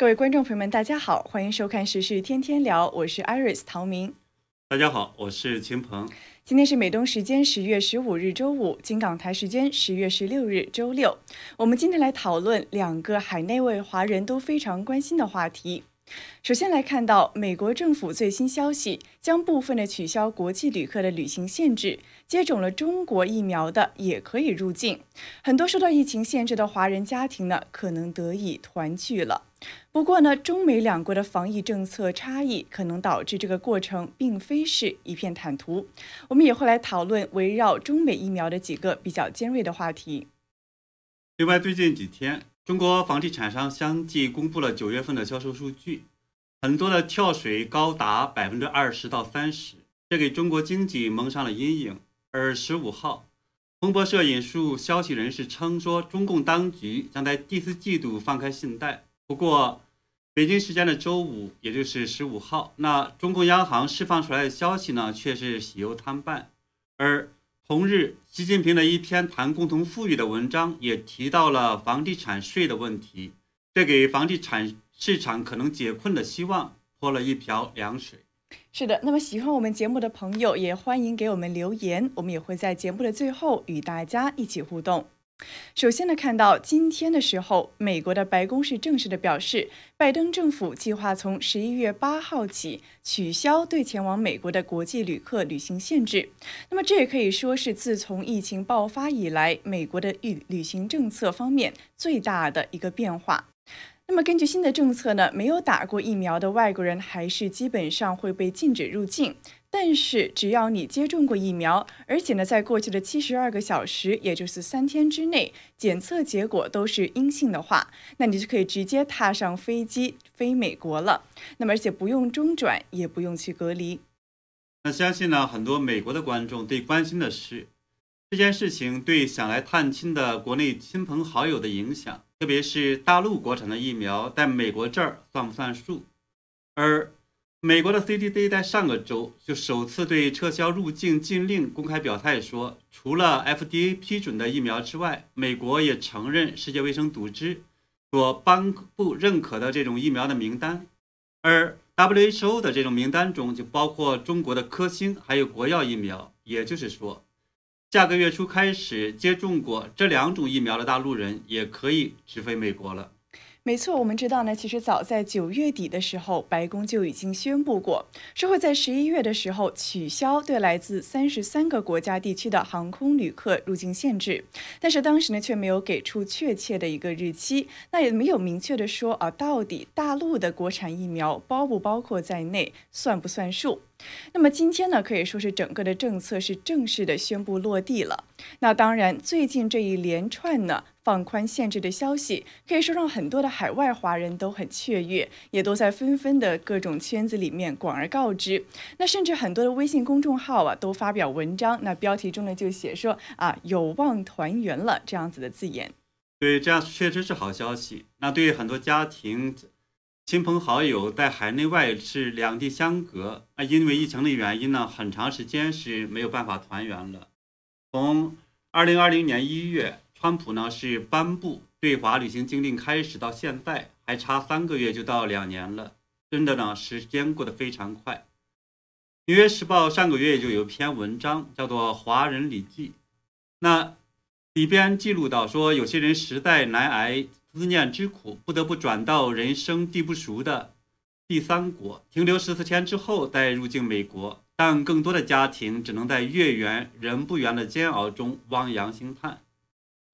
各位观众朋友们，大家好，欢迎收看《时事天天聊》，我是 Iris 陶明。大家好，我是秦鹏。今天是美东时间10月15日周五，金港台时间10月16日周六。我们今天来讨论两个海内外华人都非常关心的话题。首先来看到美国政府最新消息，将部分的取消国际旅客的旅行限制，接种了中国疫苗的也可以入境。很多受到疫情限制的华人家庭呢，可能得以团聚了。不过呢，中美两国的防疫政策差异可能导致这个过程并非是一片坦途。我们也会来讨论围绕中美疫苗的几个比较尖锐的话题。另外，最近几天，中国房地产商相继公布了9月份的销售数据，很多的跳水高达20%到30%，这给中国经济蒙上了阴影。而15号，彭博社引述消息人士称说，中共当局将在第4季度放开信贷。不过，北京时间的周五，也就是15号，那中共央行释放出来的消息呢，却是喜忧参半。而同日，习近平的一篇谈共同富裕的文章也提到了房地产税的问题，这给房地产市场可能解困的希望泼了一瓢凉水。是的，那么喜欢我们节目的朋友也欢迎给我们留言，我们也会在节目的最后与大家一起互动。首先呢，看到今天的时候，美国的白宫是正式的表示，拜登政府计划从11月8号起取消对前往美国的国际旅客旅行限制。那么这也可以说是自从疫情爆发以来，美国的旅行政策方面最大的一个变化。那么根据新的政策呢，没有打过疫苗的外国人还是基本上会被禁止入境。但是只要你接种过疫苗，而且呢，在过去的72个小时，也就是3天之内，检测结果都是阴性的话，那你就可以直接踏上飞机飞美国了。那么而且不用中转，也不用去隔离。那相信呢，很多美国的观众最关心的是，这件事情对想来探亲的国内亲朋好友的影响，特别是大陆国产的疫苗在美国这儿算不算数？而美国的 CDC 在上个周就首次对撤销入境禁令公开表态说，除了 FDA 批准的疫苗之外，美国也承认世界卫生组织所颁布认可的这种疫苗的名单，而 WHO 的这种名单中就包括中国的科兴还有国药疫苗。也就是说，下个月初开始，接种过这2种疫苗的大陆人也可以直飞美国了。没错，我们知道呢，其实早在9月底的时候，白宫就已经宣布过，说会在11月的时候取消对来自33个国家地区的航空旅客入境限制。但是当时呢，却没有给出确切的一个日期，那也没有明确的说啊，到底大陆的国产疫苗包不包括在内，算不算数？那么今天呢，可以说是整个的政策是正式的宣布落地了。那当然，最近这一连串呢放宽限制的消息，可以说让很多的海外华人都很雀跃，也都在纷纷的各种圈子里面广而告之。那甚至很多的微信公众号啊，都发表文章，那标题中呢就写说啊，有望团圆了这样子的字眼。对，这样确实是好消息。那对很多家庭、亲朋好友在海内外是两地相隔，那因为疫情的原因呢，很长时间是没有办法团圆了。从2020年1月，川普呢是颁布对华旅行禁令开始到现在，还差3个月就到2年了。真的呢，时间过得非常快。纽约时报上个月就有篇文章叫做《华人礼记》，那里边记录到说，有些人实在难挨思念之苦，不得不转到人生地不熟的第三国停留14天之后再入境美国，但更多的家庭只能在月圆人不圆的煎熬中汪洋兴叹。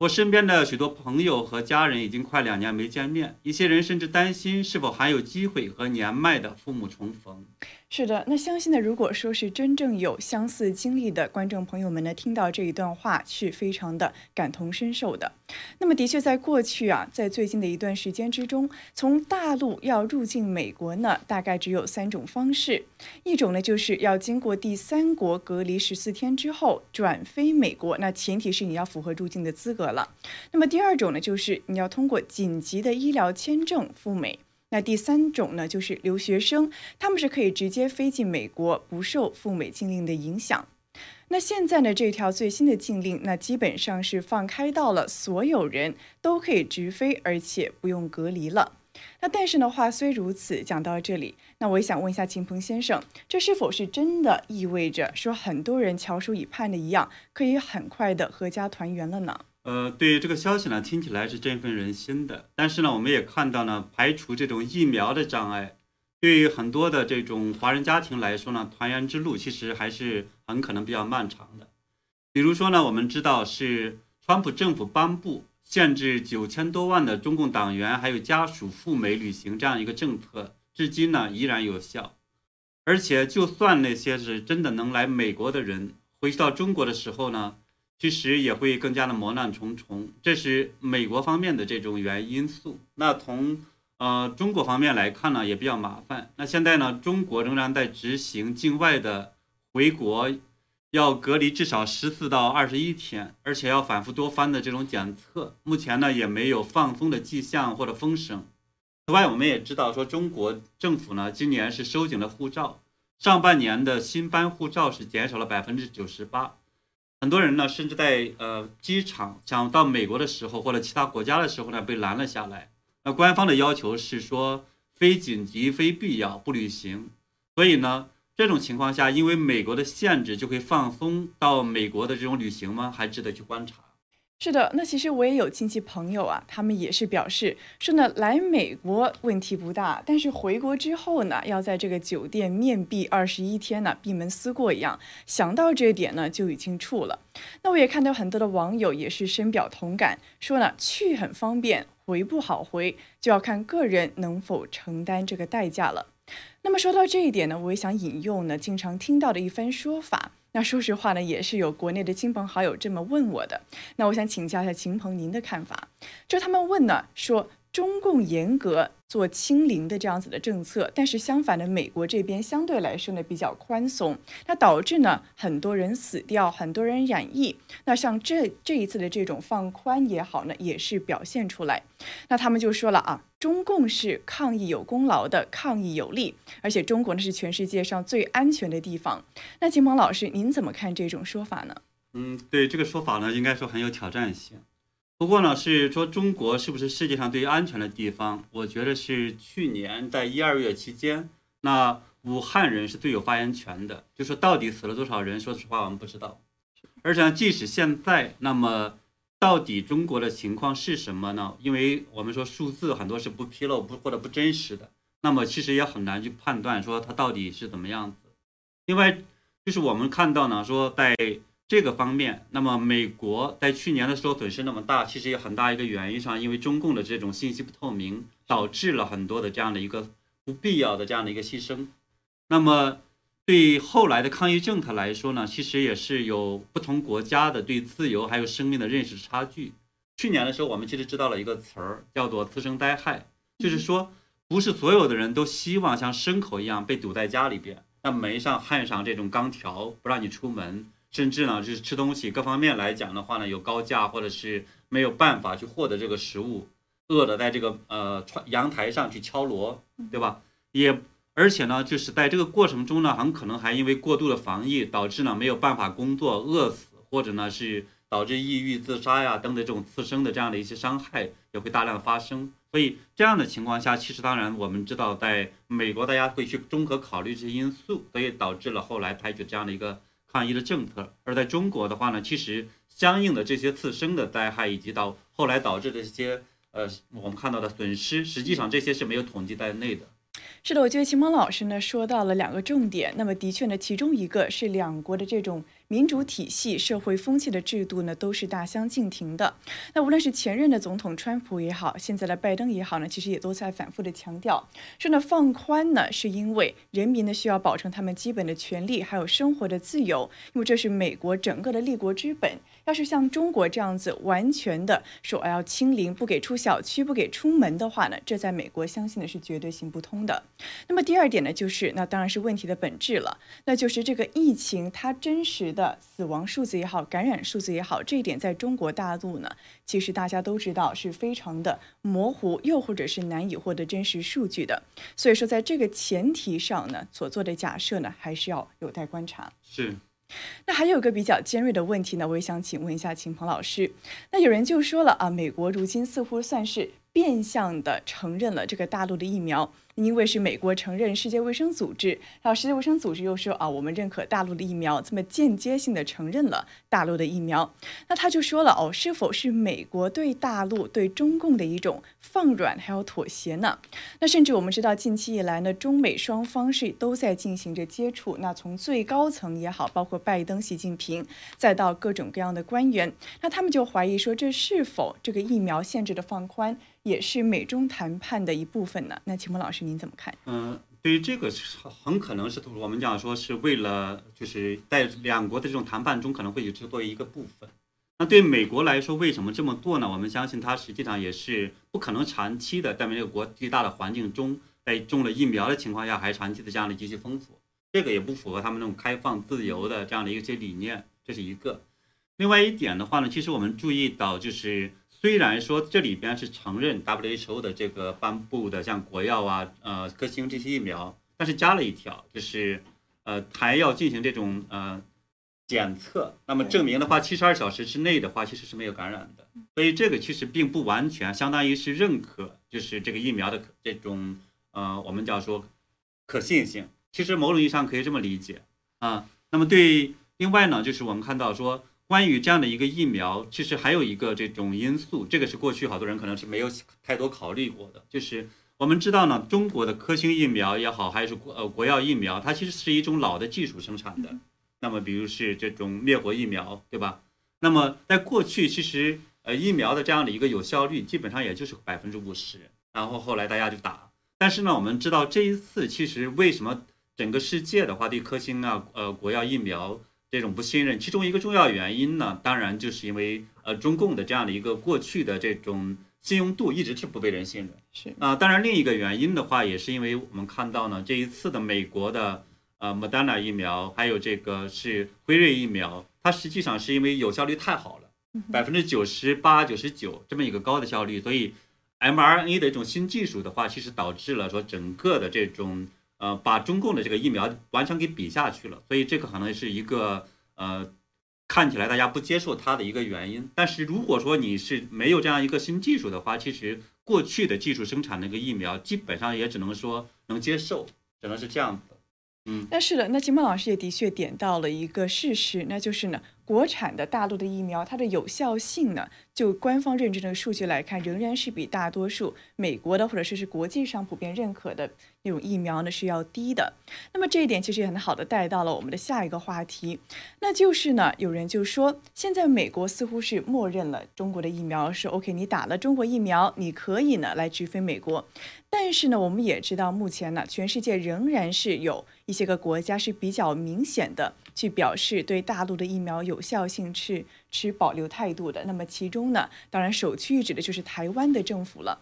我身边的许多朋友和家人已经快2年没见面，一些人甚至担心是否还有机会和年迈的父母重逢。是的，那相信呢，如果说是真正有相似经历的观众朋友们呢，听到这一段话是非常的感同身受的。那么的确在过去啊，在最近的一段时间之中，从大陆要入境美国呢，大概只有3种方式。一种呢，就是要经过第三国隔离14天之后转飞美国，那前提是你要符合入境的资格了。那么第二种呢，就是你要通过紧急的医疗签证赴美。那第三种呢，就是留学生，他们是可以直接飞进美国，不受赴美禁令的影响。那现在呢，这条最新的禁令，那基本上是放开到了所有人都可以直飞，而且不用隔离了。那但是的话，虽如此，讲到这里，那我也想问一下秦鹏先生，这是否是真的意味着说很多人翘首以盼的一样，可以很快的合家团圆了呢？对于这个消息呢，听起来是振奋人心的，但是呢，我们也看到呢，排除这种疫苗的障碍，对于很多的这种华人家庭来说呢，团圆之路其实还是很可能比较漫长的。比如说呢，我们知道是川普政府颁布限制9000多万的中共党员还有家属赴美旅行这样一个政策，至今呢依然有效。而且，就算那些是真的能来美国的人，回到中国的时候呢，其实也会更加的磨难重重，这是美国方面的这种原因素。那从中国方面来看呢，也比较麻烦。那现在呢，中国仍然在执行境外的回国要隔离至少14到21天，而且要反复多番的这种检测。目前呢，也没有放松的迹象或者风声。此外，我们也知道说，中国政府呢今年是收紧了护照，上半年的新颁护照是减少了98%。很多人呢，甚至在机场想到美国的时候或者其他国家的时候呢，被拦了下来。那官方的要求是说，非紧急、非必要不旅行。所以呢，这种情况下，因为美国的限制，就会放松到美国的这种旅行吗？还值得去观察。是的，那其实我也有亲戚朋友啊，他们也是表示说呢，来美国问题不大，但是回国之后呢，要在这个酒店面壁21天呢，闭门思过一样。想到这一点呢，就已经怵了。那我也看到很多的网友也是深表同感，说呢，去很方便，回不好回，就要看个人能否承担这个代价了。那么说到这一点呢，我也想引用呢经常听到的一番说法。那说实话呢，也是有国内的亲朋好友这么问我的。那我想请教一下秦鹏您的看法。就他们问呢，说中共严格做清零的这样子的政策，但是相反的，美国这边相对来说呢比较宽松，那导致呢很多人死掉，很多人染疫。那像这一次的这种放宽也好呢，也是表现出来。那他们就说了啊，中共是抗疫有功劳的，抗疫有力，而且中国呢是全世界上最安全的地方。那秦鹏老师，您怎么看这种说法呢？对这个说法呢，应该说很有挑战性。不过呢，是说中国是不是世界上最安全的地方？我觉得是去年在1、2月期间，那武汉人是最有发言权的。就说到底死了多少人，说实话我们不知道。而且呢，即使现在，那么到底中国的情况是什么呢？因为我们说数字很多是不披露或者不真实的，那么其实也很难去判断说它到底是怎么样子。另外就是我们看到呢，说在这个方面，那么美国在去年的时候损失那么大，其实也很大一个原因上，因为中共的这种信息不透明，导致了很多的这样的一个不必要的这样的一个牺牲。那么对后来的抗疫政策来说呢，其实也是有不同国家的对自由还有生命的认识差距。去年的时候，我们其实知道了一个词儿，叫做次生灾害，就是说不是所有的人都希望像牲口一样被堵在家里边，那门上焊上这种钢条，不让你出门。甚至呢，就是吃东西各方面来讲的话呢，有高价或者是没有办法去获得这个食物，饿的在这个阳台上去敲锣，对吧？而且呢，就是在这个过程中呢，很可能还因为过度的防疫，导致呢没有办法工作，饿死，或者呢是导致抑郁、自杀呀等等这种次生的这样的一些伤害也会大量发生。所以这样的情况下，其实当然我们知道，在美国大家会去综合考虑这些因素，所以导致了后来采取这样的一个抗疫的政策。而在中国的话呢，其实相应的这些次生的灾害以及到后来导致的这些我们看到的损失，实际上这些是没有统计在内的。是的，我觉得秦鹏老师呢说到了2个重点。那么的确呢，其中一个是两国的这种民主体系、社会风气的制度呢，都是大相径庭的。那无论是前任的总统川普也好，现在的拜登也好呢，其实也都在反复的强调，说呢放宽呢是因为人民呢需要保证他们基本的权利，还有生活的自由，因为这是美国整个的立国之本。要是像中国这样子完全的说要清零，不给出小区，不给出门的话呢，这在美国相信的是绝对行不通的。那么第2点呢，就是那当然是问题的本质了，那就是这个疫情它真实的死亡数字也好，感染数字也好，这一点在中国大陆呢，其实大家都知道是非常的模糊，又或者是难以获得真实数据的。所以说在这个前提上呢，所做的假设呢，还是要有待观察。是。那还有一个比较尖锐的问题呢，我也想请问一下秦鹏老师。那有人就说了啊，美国如今似乎算是变相的承认了这个大陆的疫苗，因为是美国承认世界卫生组织，然后世界卫生组织又说啊，我们认可大陆的疫苗，这么间接性的承认了大陆的疫苗。那他就说了哦，是否是美国对大陆、对中共的一种放软还有妥协呢？那甚至我们知道，近期以来呢，中美双方是都在进行着接触。那从最高层也好，包括拜登、习近平，再到各种各样的官员，那他们就怀疑说，这是否这个疫苗限制的放宽？ 也是美中谈判的一部分呢。那请孟老师您怎么看？对于这个很可能是我们讲说是为了就是在两国的这种谈判中可能会有这作为一个部分。那对美国来说，为什么这么做呢？我们相信它实际上也是不可能长期的在这个国巨大的环境中，在中了疫苗的情况下还长期的这样的继续封锁，这个也不符合他们那种开放自由的这样的一些理念，这是一个。另外一点的话呢，其实我们注意到就是。 虽然说这里边是承认 WHO 的这个颁布的像国药啊、科兴这些疫苗，但是加了一条，就是还要进行这种检测。那么证明的话， 72小时之内的话，其实是没有感染的。所以这个其实并不完全，相当于是认可，就是这个疫苗的这种我们叫说可信性。其实某种意义上可以这么理解啊。那么对，另外呢，就是我们看到说。 关于这样的一个疫苗，其实还有一个这种因素，这个是过去好多人可能是没有太多考虑过的。就是我们知道呢，中国的科兴疫苗也好，还是国药疫苗，它其实是一种老的技术生产的。那么，比如是这种灭活疫苗，对吧？那么在过去，其实疫苗的这样的一个有效率，基本上也就是50%。然后后来大家就打，但是呢，我们知道这一次其实为什么整个世界的话对科兴啊、国药疫苗。 这种不信任，其中一个重要原因呢，当然就是因为中共的这样的一个过去的这种信用度一直是不被人信任。是啊，当然另一个原因的话，也是因为我们看到呢，这一次的美国的Moderna 疫苗，还有这个是辉瑞疫苗，它实际上是因为有效率太好了，98%、99%这么一个高的效率，所以 mRNA 的一种新技术的话，其实导致了说整个的这种。 把中共的这个疫苗完全给比下去了，所以这个可能是一个看起来大家不接受它的一个原因。但是如果说你是没有这样一个新技术的话，其实过去的技术生产那个疫苗基本上也只能说能接受，只能是这样子。嗯，那是的，那孟老师也的确点到了一个事实，那就是呢。 国产的大陆的疫苗，它的有效性呢，就官方认证的数据来看，仍然是比大多数美国的或者是国际上普遍认可的那种疫苗呢是要低的。那么这一点其实也很好的带到了我们的下一个话题，那就是呢，有人就说，现在美国似乎是默认了中国的疫苗是 OK， 你打了中国疫苗，你可以呢来直飞美国。但是呢，我们也知道，目前呢，全世界仍然是有一些个国家是比较明显的去表示对大陆的疫苗有。 有效性是持保留态度的，那么其中呢，当然首屈一指的就是台湾的政府了。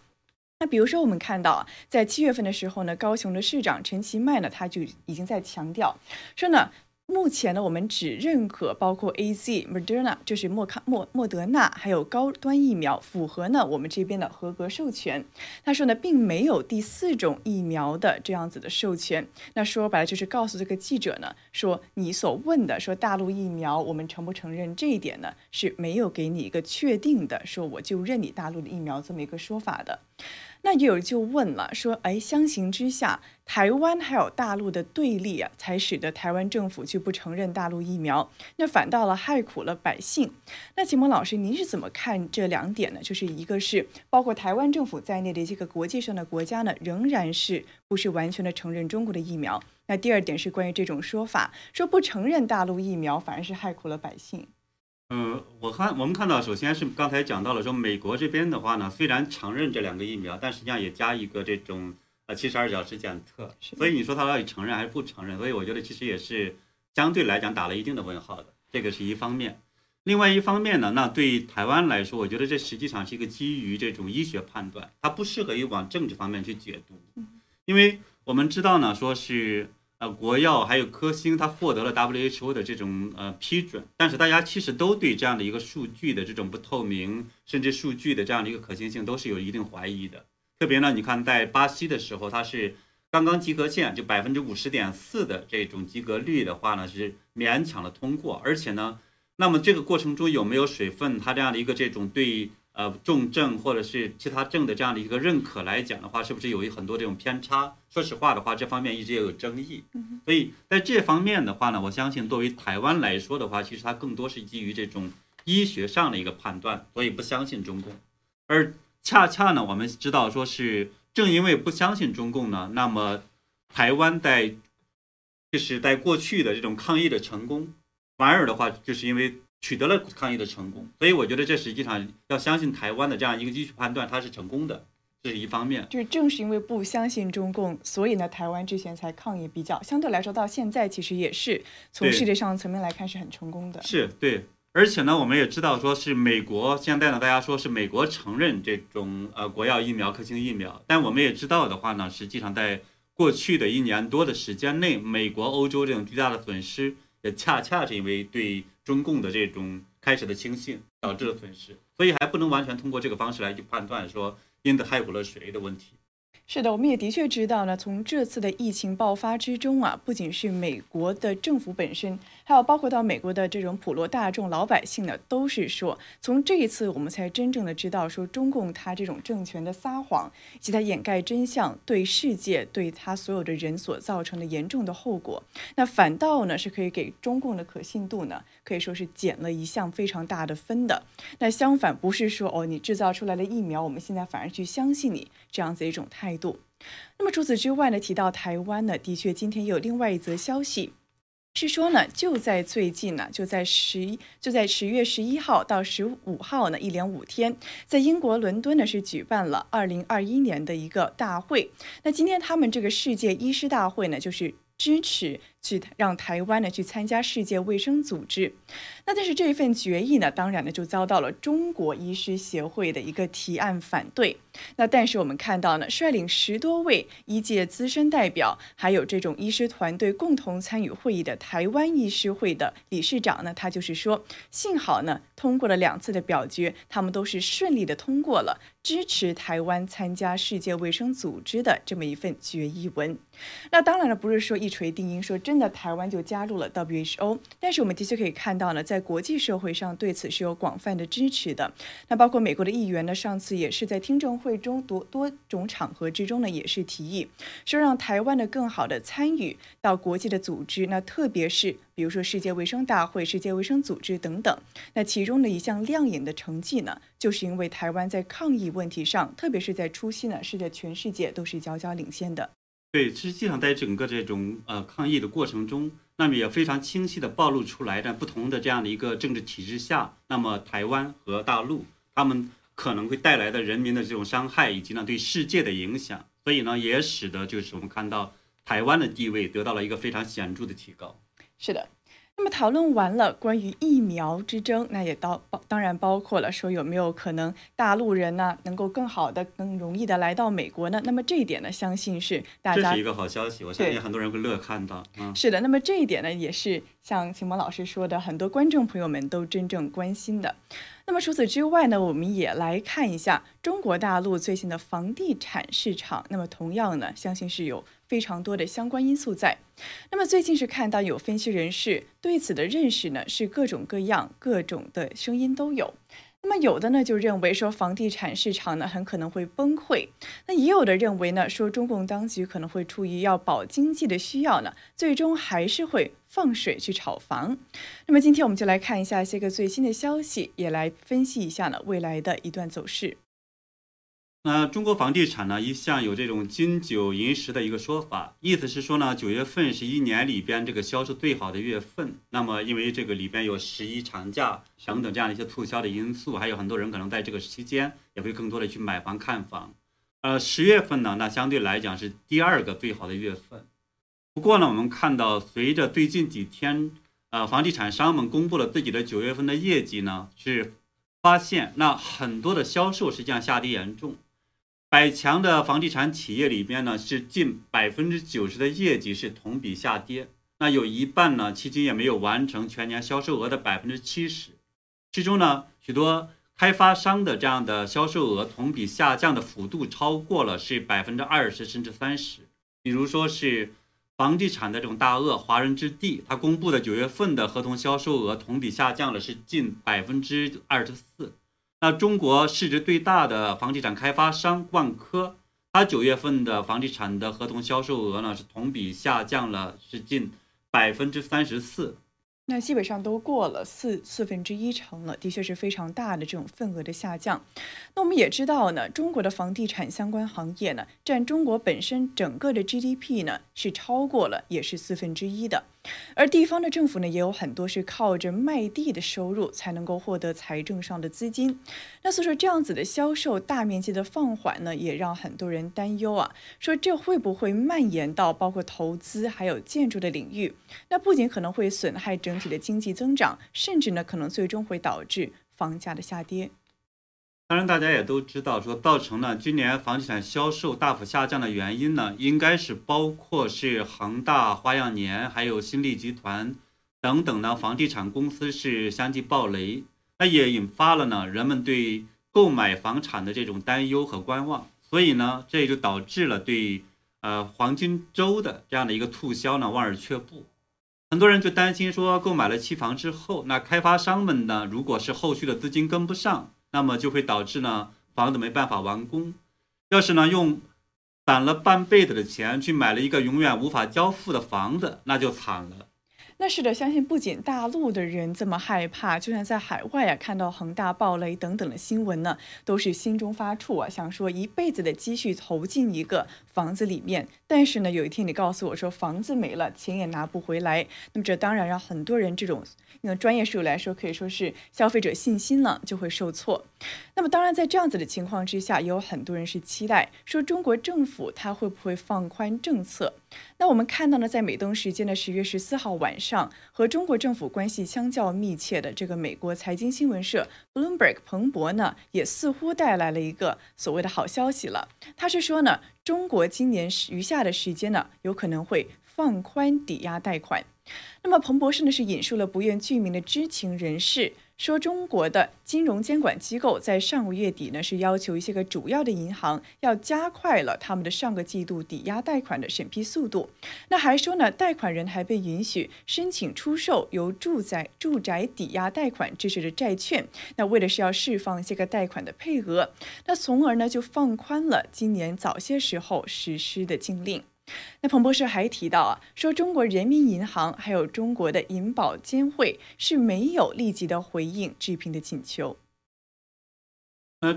那比如说我们看到啊，在7月份的时候呢，高雄的市长陈其迈呢，他就已经在强调说呢。 目前呢，我们只认可包括 AZ、Moderna， 就是莫德纳，还有高端疫苗符合呢我们这边的合格授权。他说呢，并没有第4种疫苗的这样子的授权。那说白了就是告诉这个记者呢，说你所问的说大陆疫苗我们承不承认这一点呢，是没有给你一个确定的，说我就认你大陆的疫苗这么一个说法的。 那也有人就问了，说，哎，相形之下，台湾还有大陆的对立啊，才使得台湾政府去不承认大陆疫苗，那反倒了害苦了百姓。那秦鹏老师，您是怎么看这两点呢？就是一个是包括台湾政府在内的这个国际上的国家呢，仍然是不是完全的承认中国的疫苗？那第二点是关于这种说法，说不承认大陆疫苗，反而是害苦了百姓。 我们看到，首先是刚才讲到了，说美国这边的话呢，虽然承认这2个疫苗，但实际上也加一个这种72小时检测，所以你说他到底承认还是不承认？所以我觉得其实也是相对来讲打了一定的问号的，这个是一方面。另外一方面呢，那对台湾来说，我觉得这实际上是一个基于这种医学判断，它不适合于往政治方面去解读，因为我们知道呢，说是。 国药还有科兴，它获得了 WHO 的这种批准，但是大家其实都对这样的一个数据的这种不透明，甚至数据的这样的一个可信性都是有一定怀疑的。特别呢，你看在巴西的时候，它是刚刚及格线，就50.4%的这种及格率的话呢，是勉强的通过。而且呢，那么这个过程中有没有水分，它这样的一个这种对重症或者是其他症的这样的一个认可来讲的话，是不是有很多这种偏差？说实话的话，这方面一直也有争议。所以在这方面的话呢，我相信作为台湾来说的话，其实它更多是基于这种医学上的一个判断，所以不相信中共。而恰恰呢，我们知道说是正因为不相信中共呢，那么台湾在就是在过去的这种抗疫的成功，反而的话就是因为。取得了抗疫的成功，所以我觉得这实际上要相信台湾的这样一个医学判断，它是成功的，这是一方面。就是正是因为不相信中共，所以呢，台湾之前才抗疫比较相对来说到现在其实也是从世界上的层面来看是很成功的。是对，而且呢，我们也知道说是美国现在呢，大家说是美国承认这种国药疫苗、科兴疫苗，但我们也知道的话呢，实际上在过去的1年多的时间内，美国、欧洲这种巨大的损失，也恰恰是因为对。中共的这种开始的轻信导致的损失，所以还不能完全通过这个方式来去判断说因得害苦了谁的问题。是的，我们也的确知道呢，从这次的疫情爆发之中啊，不仅是美国的政府本身，还有包括到美国的这种普罗大众老百姓呢，都是说从这一次我们才真正的知道说中共他这种政权的撒谎以及他掩盖真相对世界对他所有的人所造成的严重的后果。那反倒呢是可以给中共的可信度呢可以说是减了一项非常大的分的。那相反不是说哦你制造出来的疫苗我们现在反而去相信你这样子一种态度。那么除此之外呢，提到台湾呢，的确今天有另外一则消息，是说呢，就在最近呢，就在10月11号到15号呢，一连5天，在英国伦敦呢是举办了2021年的一个大会。那今天他们这个世界医师大会呢，就是支持去让台湾呢去参加世界卫生组织。那但是这份决议呢，当然呢就遭到了中国医师协会的一个提案反对。那但是我们看到呢，率领10多位医界资深代表，还有这种医师团队共同参与会议的台湾医师会的理事长呢，他就是说，幸好呢通过了2次的表决，他们都是顺利的通过了支持台湾参加世界卫生组织的这么一份决议文。那当然了，不是说一锤定音，说真的台湾就加入了 WHO， 但是我们的确可以看到呢，在国际社会上对此是有广泛的支持的。那包括美国的议员呢，上次也是在听证会中多种场合之中呢，也是提议说让台湾的更好的参与到国际的组织，那特别是比如说世界卫生大会、世界卫生组织等等。那其中的一项亮眼的成绩呢，就是因为台湾在抗疫问题上，特别是在初期呢，是在全世界都是遥遥领先的。对，实际上在整个这种抗疫的过程中，那么也非常清晰的暴露出来，在不同的这样的一个政治体制下，那么台湾和大陆他们可能会带来的人民的这种伤害，以及呢对世界的影响，所以呢也使得就是我们看到台湾的地位得到了一个非常显著的提高。是的。那么讨论完了关于疫苗之争，那也当然包括了说有没有可能大陆人呢能够更好的、更容易的来到美国呢？那么这一点呢，相信是大家这是一个好消息，我相信很多人会乐看到。是的，那么这一点呢，也是像秦博老师说的，很多观众朋友们都真正关心的。那么除此之外呢，我们也来看一下中国大陆最近的房地产市场。那么同样呢，相信是有非常多的相关因素在。那么最近是看到有分析人士对此的认识呢，是各种各样、各种的声音都有。那么有的呢就认为说房地产市场呢很可能会崩溃，那也有的认为呢说中共当局可能会出于要保经济的需要呢，最终还是会放水去炒房。那么今天我们就来看一下这个最新的消息，也来分析一下呢未来的一段走势。那中国房地产呢一向有这种金九银十的一个说法，意思是说呢9月份是1年里边这个销售最好的月份，那么因为这个里边有11长假等等这样一些促销的因素，还有很多人可能在这个期间也会更多的去买房看房。10月份呢那相对来讲是第2个最好的月份。不过呢我们看到随着最近几天房地产商们公布了自己的9月份的业绩呢，是发现那很多的销售实际上下跌严重。100强的房地产企业里边呢，是近90%的业绩是同比下跌，那有1半呢，迄今也没有完成全年销售额的70%，其中呢，许多开发商的这样的销售额同比下降的幅度超过了是20%甚至30%，比如说是房地产的这种大鳄华人置地，它公布的9月份的合同销售额同比下降了是近24%。那中国市值最大的房地产开发商万科，它9月份的房地产的合同销售额呢是同比下降了，是近34%。那基本上都过了四分之一成了，的确是非常大的这种份额的下降。那我们也知道呢，中国的房地产相关行业呢，占中国本身整个的 GDP 呢是超过了，也是1/4的。而地方的政府呢，也有很多是靠着卖地的收入才能够获得财政上的资金。那所以说这样子的销售大面积的放缓呢，也让很多人担忧啊，说这会不会蔓延到包括投资还有建筑的领域？那不仅可能会损害整体的经济增长，甚至呢可能最终会导致房价的下跌。当然，大家也都知道，说造成了今年房地产销售大幅下降的原因呢，应该是包括是恒大、花样年还有新力集团等等呢，房地产公司是相继暴雷，那也引发了呢人们对购买房产的这种担忧和观望，所以呢，这也就导致了对黄金周的这样的一个促销呢望而却步。很多人就担心说，购买了期房之后，那开发商们呢，如果是后续的资金跟不上，那么就会导致呢房子没办法完工。要是呢用攒了半辈子的钱去买了一个永远无法交付的房子，那就惨了。那是的，相信不仅大陆的人这么害怕，就算在海外啊，看到恒大暴雷等等的新闻呢，都是心中发怵啊，想说一辈子的积蓄投进一个房子里面，但是呢，有一天你告诉我说房子没了，钱也拿不回来，那么这当然让很多人这种专业术语来说，可以说是消费者信心呢就会受挫。那么当然，在这样子的情况之下，也有很多人是期待说中国政府它会不会放宽政策。那我们看到呢，在美东时间的10月14号晚上，和中国政府关系相较密切的这个美国财经新闻社 Bloomberg 彭博呢，也似乎带来了一个所谓的好消息了。他是说呢，中国今年余下的时间呢，有可能会放宽抵押贷款。那么彭博社呢，是引述了不愿具名的知情人士说，中国的金融监管机构在上个月底呢，是要求一些个主要的银行要加快了他们的上个季度抵押贷款的审批速度。那还说呢，贷款人还被允许申请出售由住宅抵押贷款支持的债券，那为的是要释放一些个贷款的配额，那从而呢就放宽了今年早些时候实施的禁令。那彭博社还提到啊，说中国人民银行还有中国的银保监会是没有立即的回应置评的请求。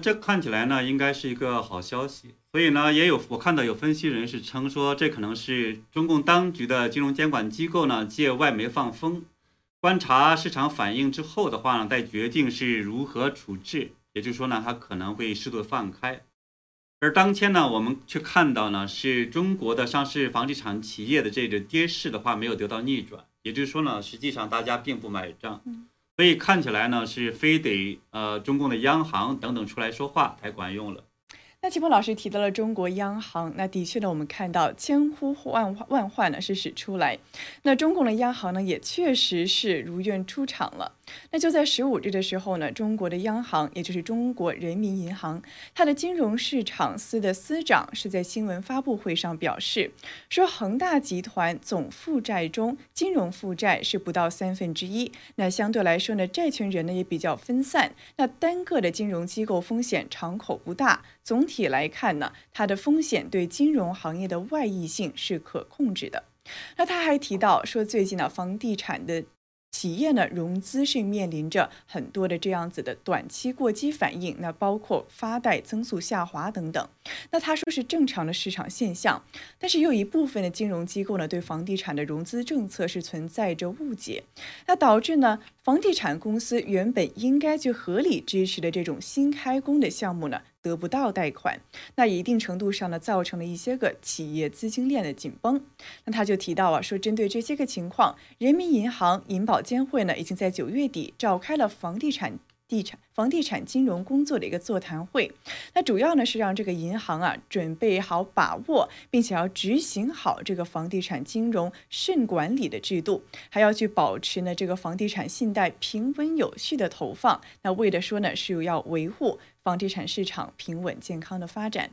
这看起来呢应该是一个好消息，所以呢也有我看到有分析人士称说，这可能是中共当局的金融监管机构呢借外媒放风，观察市场反应之后的话呢，再决定是如何处置，也就是说呢，它可能会适度放开。而当前呢，我们却看到呢，是中国的上市房地产企业的这个跌势的话没有得到逆转，也就是说呢，实际上大家并不买账，所以看起来呢是非得中共的央行等等出来说话才管用了。那齐鹏老师提到了中国央行，那的确呢，我们看到千呼万唤呢是使出来，那中共的央行呢也确实是如愿出场了。那就在15日的时候呢，中国的央行，也就是中国人民银行，它的金融市场司的司长是在新闻发布会上表示，说恒大集团总负债中金融负债是不到1/3，那相对来说呢，债权人呢也比较分散，那单个的金融机构风险敞口不大，总体来看呢，它的风险对金融行业的外溢性是可控制的。那他还提到说，最近呢，房地产的企业呢融资是面临着很多的这样子的短期过激反应，那包括发贷增速下滑等等。那他说是正常的市场现象，但是有一部分的金融机构呢对房地产的融资政策是存在着误解，那导致呢房地产公司原本应该去合理支持的这种新开工的项目呢得不到贷款，那一定程度上呢造成了一些个企业资金链的紧绷。那他就提到啊，说针对这些个情况，人民银行、银保监会呢已经在9月底召开了房地产金融工作的一个座谈会，那主要呢是让这个银行啊准备好把握，并且要执行好这个房地产金融慎管理的制度，还要去保持呢这个房地产信贷平稳有序的投放，那为的说呢是要维护房地产市场平稳健康的发展。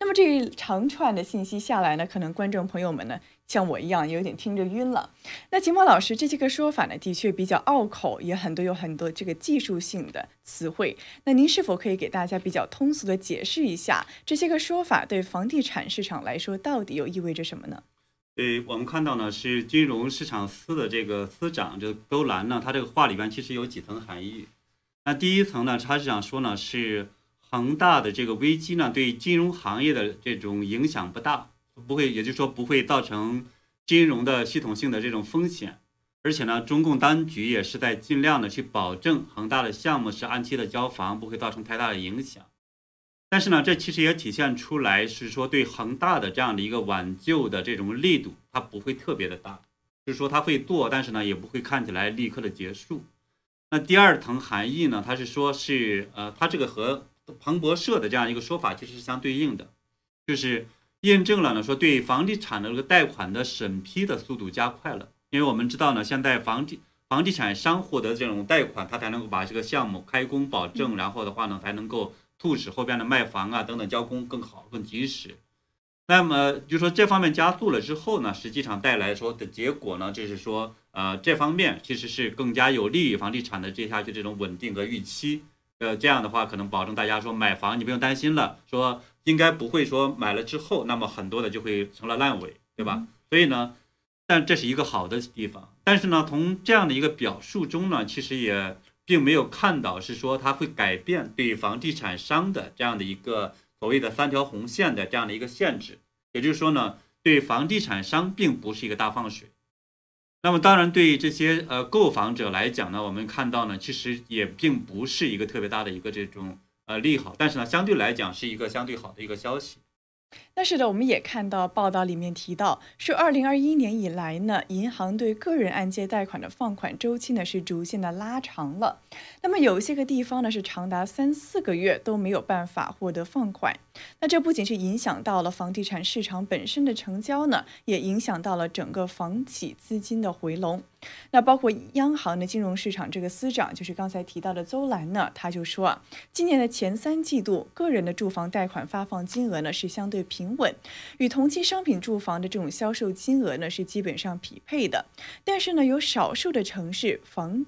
那么这一长串的信息下来呢，可能观众朋友们呢，像我一样有点听着晕了。那秦博老师这些个说法呢，的确比较拗口，也有很多这个技术性的词汇。那您是否可以给大家比较通俗的解释一下这些个说法对房地产市场来说到底又意味着什么呢？我们看到呢，是金融市场司的这个司长这周兰呢，他这个话里边其实有几层含义。那第一层呢，他是想说呢是。 恒大的这个危机呢，对金融行业的这种影响不大，不会，也就是说不会造成金融的系统性的这种风险。而且呢，中共当局也是在尽量的去保证恒大的项目是按期的交房，不会造成太大的影响。但是呢，这其实也体现出来是说对恒大的这样的一个挽救的这种力度，它不会特别的大，就是说它会做，但是呢，也不会看起来立刻的结束。那第二层含义呢，它是说是它这个和 彭博社的这样一个说法其实是相对应的，就是验证了呢，说对房地产的这个贷款的审批的速度加快了，因为我们知道呢，现在房地产商获得这种贷款，它才能够把这个项目开工保证，然后的话呢，才能够促使后边的卖房啊等等交工更好更及时。那么就说这方面加速了之后呢，实际上带来说的结果呢，就是说这方面其实是更加有利于房地产的接下去这种稳定和预期。 这样的话，可能保证大家说买房你不用担心了，说应该不会说买了之后，那么很多的就会成了烂尾，对吧？所以呢，但这是一个好的地方。但是呢，从这样的一个表述中呢，其实也并没有看到是说它会改变对房地产商的这样的一个所谓的三条红线的这样的一个限制。也就是说呢，对房地产商并不是一个大放水。 那么当然，对这些购房者来讲呢，我们看到呢，其实也并不是一个特别大的一个这种利好，但是呢，相对来讲是一个相对好的一个消息。那是的，我们也看到报道里面提到，说2021年以来呢，银行对个人按揭贷款的放款周期呢是逐渐的拉长了。那么有些个地方呢是长达3、4个月都没有办法获得放款。那这不仅是影响到了房地产市场本身的成交呢，也影响到了整个房企资金的回笼。那包括央行的金融市场这个司长，就是刚才提到的邹兰呢，他就说啊，今年的前3季度个人的住房贷款发放金额呢是相对平稳，与同期商品住房的这种销售金额呢是基本上匹配的。但是呢，有少数的城市房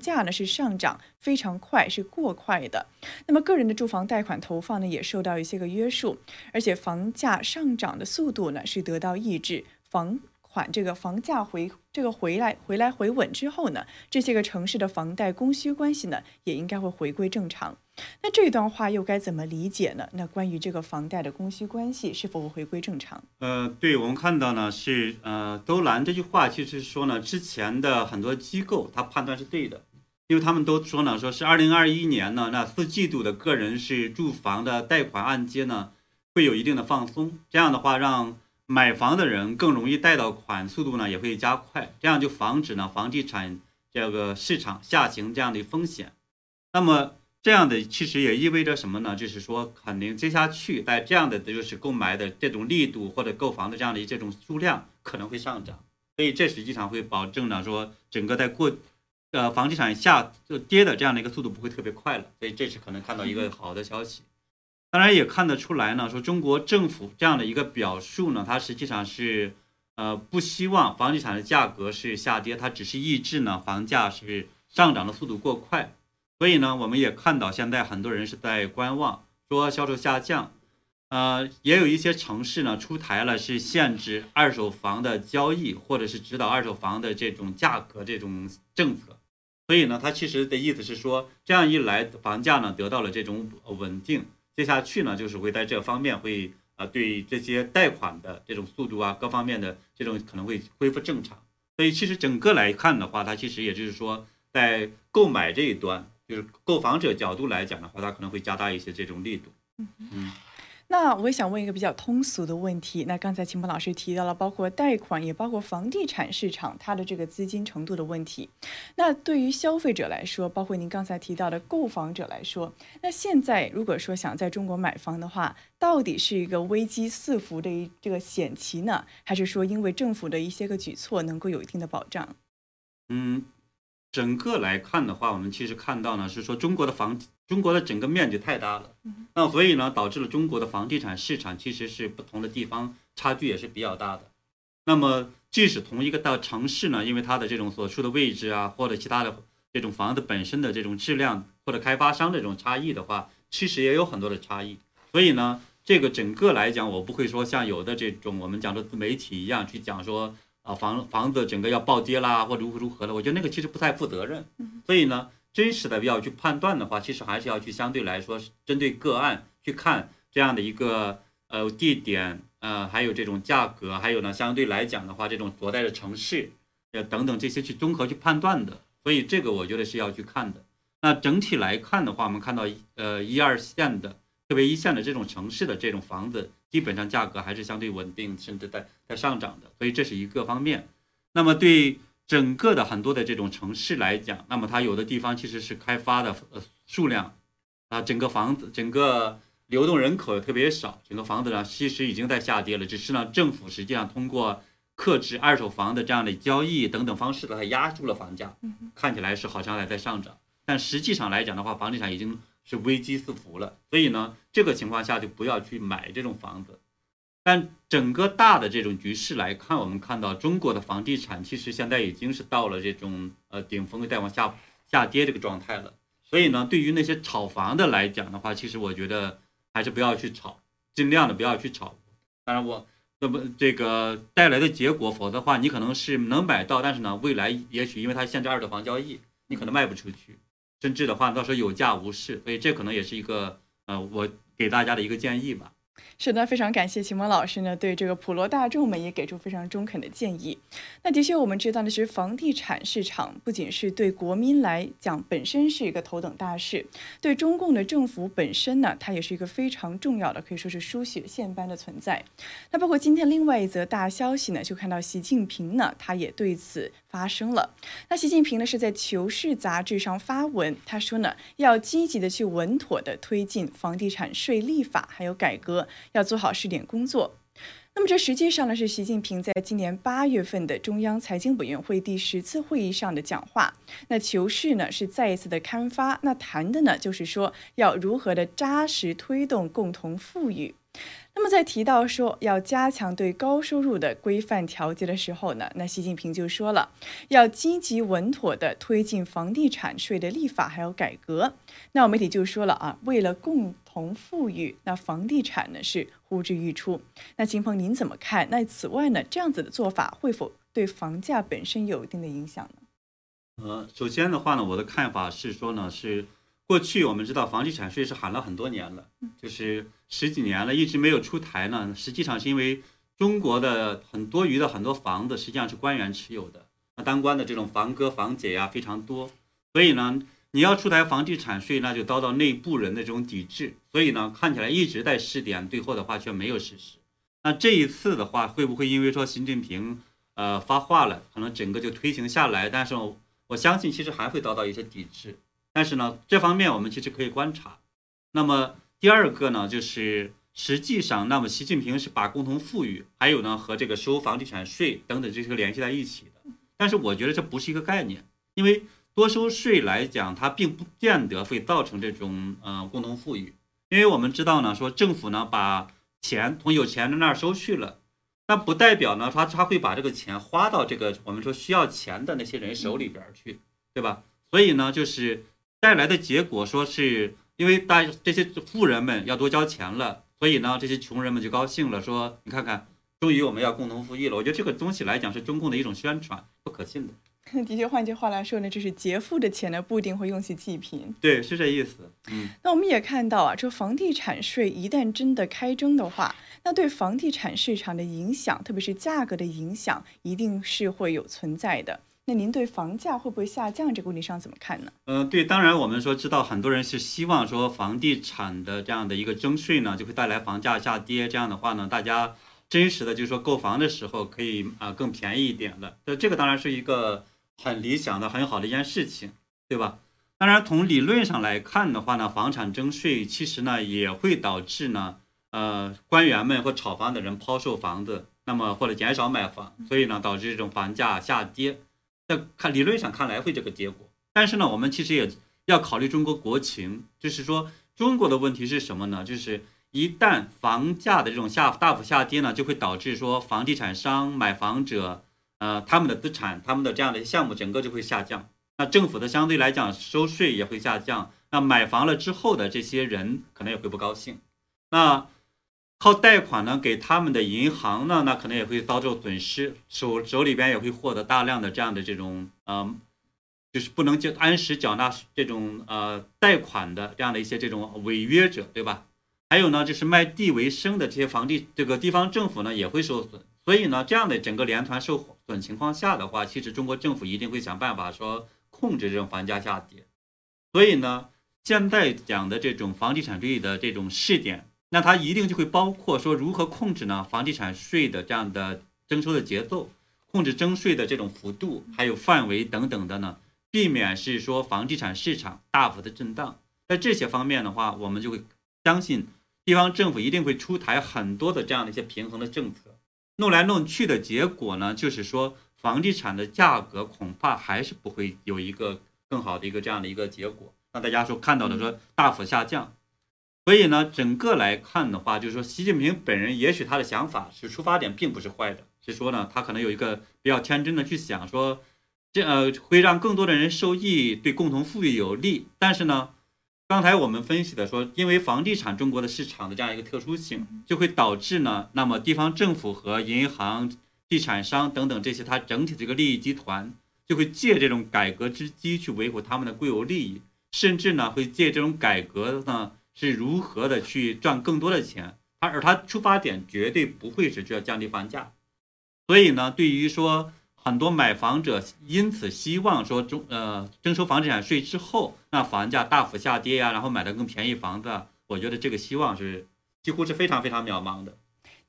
价呢是上涨非常快，是过快的。那么个人的住房贷款投放呢也受到一些个约束，而且房价上涨的速度呢是得到抑制。房价回来回稳之后呢，这些个城市的房贷供需关系呢，也应该会回归正常。那这段话又该怎么理解呢？那关于这个房贷的供需关系是否回归正常？对我们看到呢是邹兰这句话其实说呢，之前的很多机构他判断是对的，因为他们都说呢，说是2021年呢，那4季度的个人是住房的贷款按揭呢会有一定的放松，这样的话让 买房的人更容易贷到款，速度呢也会加快，这样就防止呢房地产这个市场下行这样的风险。那么这样的其实也意味着什么呢？就是说，肯定接下去在这样的就是购买的这种力度或者购房的这样的这种数量可能会上涨，所以这实际上会保证呢说整个在房地产下就跌的这样的一个速度不会特别快了，所以这是可能看到一个好的消息。 当然也看得出来呢，说中国政府这样的一个表述呢，它实际上是，不希望房地产的价格是下跌，它只是抑制呢房价是上涨的速度过快。所以呢，我们也看到现在很多人是在观望，说销售下降，也有一些城市呢出台了是限制二手房的交易，或者是指导二手房的这种价格这种政策。所以呢，它其实的意思是说，这样一来房价呢得到了这种稳定。 接下去呢，就是会在这方面会对这些贷款的这种速度啊，各方面的这种可能会恢复正常。所以其实整个来看的话，它其实也就是说，在购买这一端，就是购房者角度来讲的话，它可能会加大一些这种力度。那我也想问一个比较通俗的问题。那刚才秦博老师提到了，包括贷款，也包括房地产市场它的这个资金程度的问题。那对于消费者来说，包括您刚才提到的购房者来说，那现在如果说想在中国买房的话，到底是一个危机四伏的这个险棋呢，还是说因为政府的一些个举措能够有一定的保障？整个来看的话，我们其实看到呢，是说中国的房中国的整个面积太大了，那所以呢，导致了中国的房地产市场其实是不同的地方差距也是比较大的。那么即使同一个大城市呢，因为它的这种所处的位置啊，或者其他的这种房子本身的这种质量或者开发商的这种差异的话，其实也有很多的差异。所以呢，这个整个来讲，我不会说像有的这种我们讲的自媒体一样去讲说啊房子整个要暴跌啦，或者如何的，我觉得那个其实不太负责任。所以呢，真实的要去判断的话，其实还是要去相对来说针对个案去看这样的一个地点，还有这种价格，还有呢相对来讲的话，这种所在的城市等等这些去综合去判断的。所以这个我觉得是要去看的。那整体来看的话，我们看到一二线的，特别一线的这种城市的这种房子，基本上价格还是相对稳定，甚至在上涨的。所以这是一个方面。那么对整个的很多的这种城市来讲，那么它有的地方其实是开发的数量啊，整个房子整个流动人口特别少，整个房子呢其实已经在下跌了。只是呢，政府实际上通过克制二手房的这样的交易等等方式的，还压住了房价，看起来是好像还在上涨，但实际上来讲的话，房地产已经是危机四伏了。所以呢，这个情况下就不要去买这种房子。但整个大的这种局势来看，我们看到中国的房地产其实现在已经是到了这种顶峰，再往下跌这个状态了。所以呢，对于那些炒房的来讲的话，其实我觉得还是不要去炒，尽量的不要去炒。当然这个带来的结果，否则的话你可能是能买到，但是呢未来也许因为它限制二手房交易，你可能卖不出去，甚至的话到时候有价无市。所以这可能也是一个我给大家的一个建议吧。是的，非常感谢秦博老师呢，对这个普罗大众们也给出非常中肯的建议。那的确我们知道的是，房地产市场不仅是对国民来讲本身是一个头等大事，对中共的政府本身呢，它也是一个非常重要的，可以说是输血线般的存在。那包括今天另外一则大消息呢，就看到习近平呢，他也对此发声了。那习近平呢是在《求是》杂志上发文，他说呢，要积极的去稳妥的推进房地产税立法还有改革，要做好试点工作。那么这实际上呢是习近平在今年8月份的中央财经委员会第10次会议上的讲话。那求是呢是再一次的刊发，那谈的呢就是说要如何的扎实推动共同富裕。那么在提到说要加强对高收入的规范调节的时候呢，那习近平就说了，要积极稳妥地推进房地产税的立法还有改革。那我媒体就说了啊，为了共同富裕，那房地产呢是呼之欲出。那秦鹏您怎么看？那此外呢，这样子的做法会否对房价本身有一定的影响呢？首先的话呢，我的看法是说呢是。过去我们知道房地产税是喊了很多年了，就是十几年了，一直没有出台呢。实际上是因为中国的很多房子实际上是官员持有的，那当官的这种房哥房姐呀非常多，所以呢，你要出台房地产税，那就遭到内部人的这种抵制。所以呢，看起来一直在试点，最后的话却没有实施。那这一次的话，会不会因为说习近平发话了，可能整个就推行下来？但是我相信，其实还会遭到一些抵制。但是呢，这方面我们其实可以观察。那么第二个呢，就是实际上，那么习近平是把共同富裕，还有呢和这个收房地产税等等这些联系在一起的。但是我觉得这不是一个概念，因为多收税来讲，它并不见得会造成这种共同富裕。因为我们知道呢，说政府呢把钱从有钱人那儿收去了，那不代表呢他会把这个钱花到这个我们说需要钱的那些人手里边去，对吧？所以呢，就是。带来的结果说是因为这些富人们要多交钱了，所以呢这些穷人们就高兴了，说你看看，终于我们要共同富裕了。我觉得这个东西来讲是中共的一种宣传，不可信的。的确，换句话来说呢，就是劫富的钱呢，不一定会用去济贫。对，是这意思。那我们也看到啊，这房地产税一旦真的开征的话，那对房地产市场的影响，特别是价格的影响，一定是会有存在的。那您对房价会不会下降这个问题上怎么看呢？对，当然我们说知道很多人是希望说房地产的这样的一个征税呢，就会带来房价下跌，这样的话呢，大家真实的就是说购房的时候可以更便宜一点了。这个当然是一个很理想的、很好的一件事情，对吧？当然从理论上来看的话呢，房产征税其实呢也会导致呢官员们和炒房的人抛售房子，那么或者减少买房，所以呢导致这种房价下跌。理论上看来会这个结果，但是呢，我们其实也要考虑中国国情，就是说中国的问题是什么呢？就是一旦房价的这种大幅下跌呢，就会导致说房地产商、买房者，他们的资产、他们的这样的项目，整个就会下降。那政府的相对来讲收税也会下降，那买房了之后的这些人可能也会不高兴。那靠贷款呢，给他们的银行呢，那可能也会遭受损失，手里边也会获得大量的这样的这种就是不能按时缴纳这种贷款的这样的一些这种违约者，对吧？还有呢，就是卖地为生的这些房地，这个地方政府呢也会受损。所以呢，这样的整个连环受损情况下的话，其实中国政府一定会想办法说控制这种房价下跌。所以呢，现在讲的这种房地产税的这种试点，那它一定就会包括说如何控制呢房地产税的这样的征收的节奏，控制征税的这种幅度，还有范围等等的呢，避免是说房地产市场大幅的震荡。在这些方面的话，我们就会相信。地方政府一定会出台很多的这样的一些平衡的政策，弄来弄去的结果呢，就是说房地产的价格恐怕还是不会有一个更好的一个这样的一个结果，让大家说看到的说大幅下降。所以呢，整个来看的话，就是说习近平本人也许他的想法是出发点并不是坏的，是说呢他可能有一个比较天真的去想说这会让更多的人受益，对共同富裕有利，但是呢。刚才我们分析的说，因为房地产中国的市场的这样一个特殊性，就会导致呢，那么地方政府和银行、地产商等等这些，它整体这个利益集团就会借这种改革之机去维护他们的固有利益，甚至呢会借这种改革呢是如何的去赚更多的钱，而它出发点绝对不会是去要降低房价。所以呢，对于说很多买房者因此希望说征收房地产税之后，那房价大幅下跌呀，然后买的更便宜房子，我觉得这个希望是几乎是非常非常渺茫的。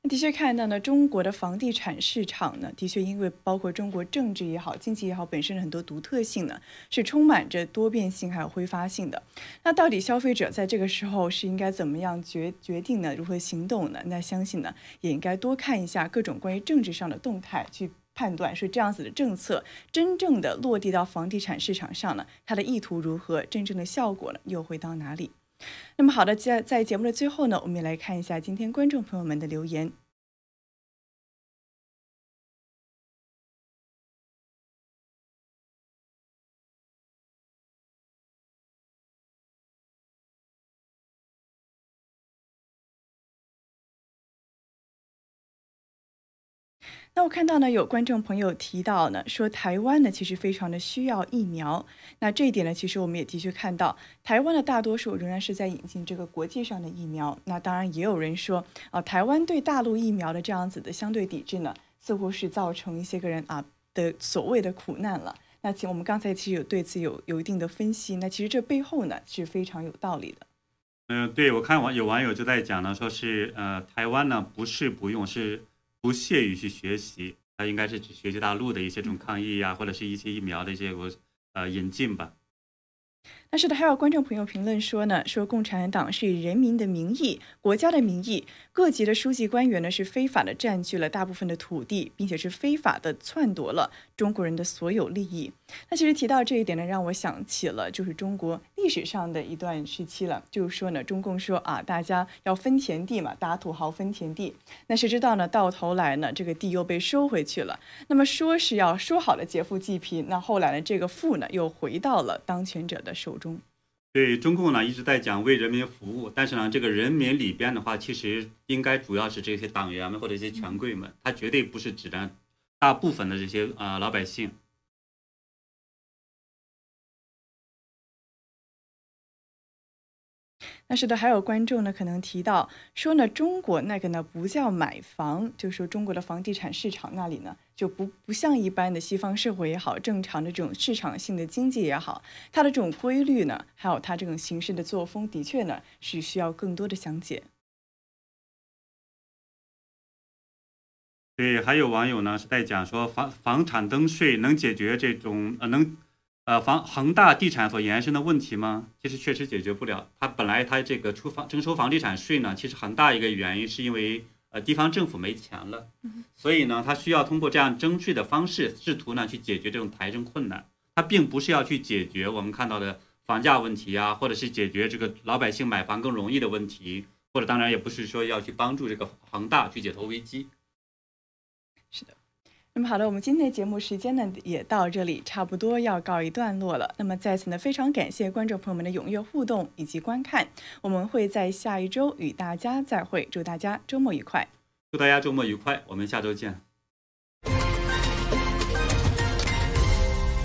的确看到呢，中国的房地产市场呢，的确因为包括中国政治也好、经济也好，本身的很多独特性呢，是充满着多变性还有挥发性的。那到底消费者在这个时候是应该怎么样决定呢？如何行动呢？那相信呢，也应该多看一下各种关于政治上的动态去。判断是这样子的政策真正的落地到房地产市场上呢，它的意图如何，真正的效果呢又会到哪里？那么好的，在节目的最后呢，我们也来看一下今天观众朋友们的留言。那我看到呢，有观众朋友提到呢，说台湾呢其实非常的需要疫苗。那这一点呢，其实我们也的确看到，台湾的大多数仍然是在引进这个国际上的疫苗。那当然也有人说啊，台湾对大陆疫苗的这样子的相对抵制呢，似乎是造成一些个人啊的所谓的苦难了。那其实我们刚才其实有对此有一定的分析。那其实这背后呢是非常有道理的。对，我看有网友就在讲呢，说是台湾呢不是不用是。不屑于去学习，它应该是学习大陆的一些这种抗疫呀，或者是一些疫苗的一些引进吧。但是的，还有观众朋友评论说呢，说共产党是以人民的名义、国家的名义，各级的书记官员呢是非法的占据了大部分的土地，并且是非法的篡夺了中国人的所有利益。那其实提到这一点呢，让我想起了就是中国历史上的一段时期了，就是说呢，中共说啊，大家要分田地嘛，打土豪分田地。那谁知道呢，到头来呢，这个地又被收回去了。那么说是要说好的劫富济贫，那后来呢，这个富呢又回到了当权者的手中。对，中共呢一直在讲为人民服务，但是呢，这个人民里边的话，其实应该主要是这些党员们或者一些权贵们，他绝对不是指的大部分的这些老百姓。那是的，还有观众呢，可能提到说呢，中国那个呢不叫买房，就是说中国的房地产市场那里呢就不像一般的西方社会也好，正常的这种市场性的经济也好，它的这种规律呢，还有它这种行事的作风，的确呢是需要更多的详解。对，还有网友呢是在讲说房产增税能解决这种恒大地产所延伸的问题吗？其实确实解决不了。它本来它这个征收房地产税呢，其实很大一个原因是因为地方政府没钱了，所以呢，它需要通过这样征税的方式，试图呢去解决这种财政困难。它并不是要去解决我们看到的房价问题啊，或者是解决这个老百姓买房更容易的问题，或者当然也不是说要去帮助这个恒大去解决危机。是的。 那么好的，我们今天的节目时间呢也到这里，差不多要告一段落了。那么在此呢，非常感谢观众朋友们的踊跃互动以及观看，我们会在下一周与大家再会，祝大家周末愉快，我们下周见。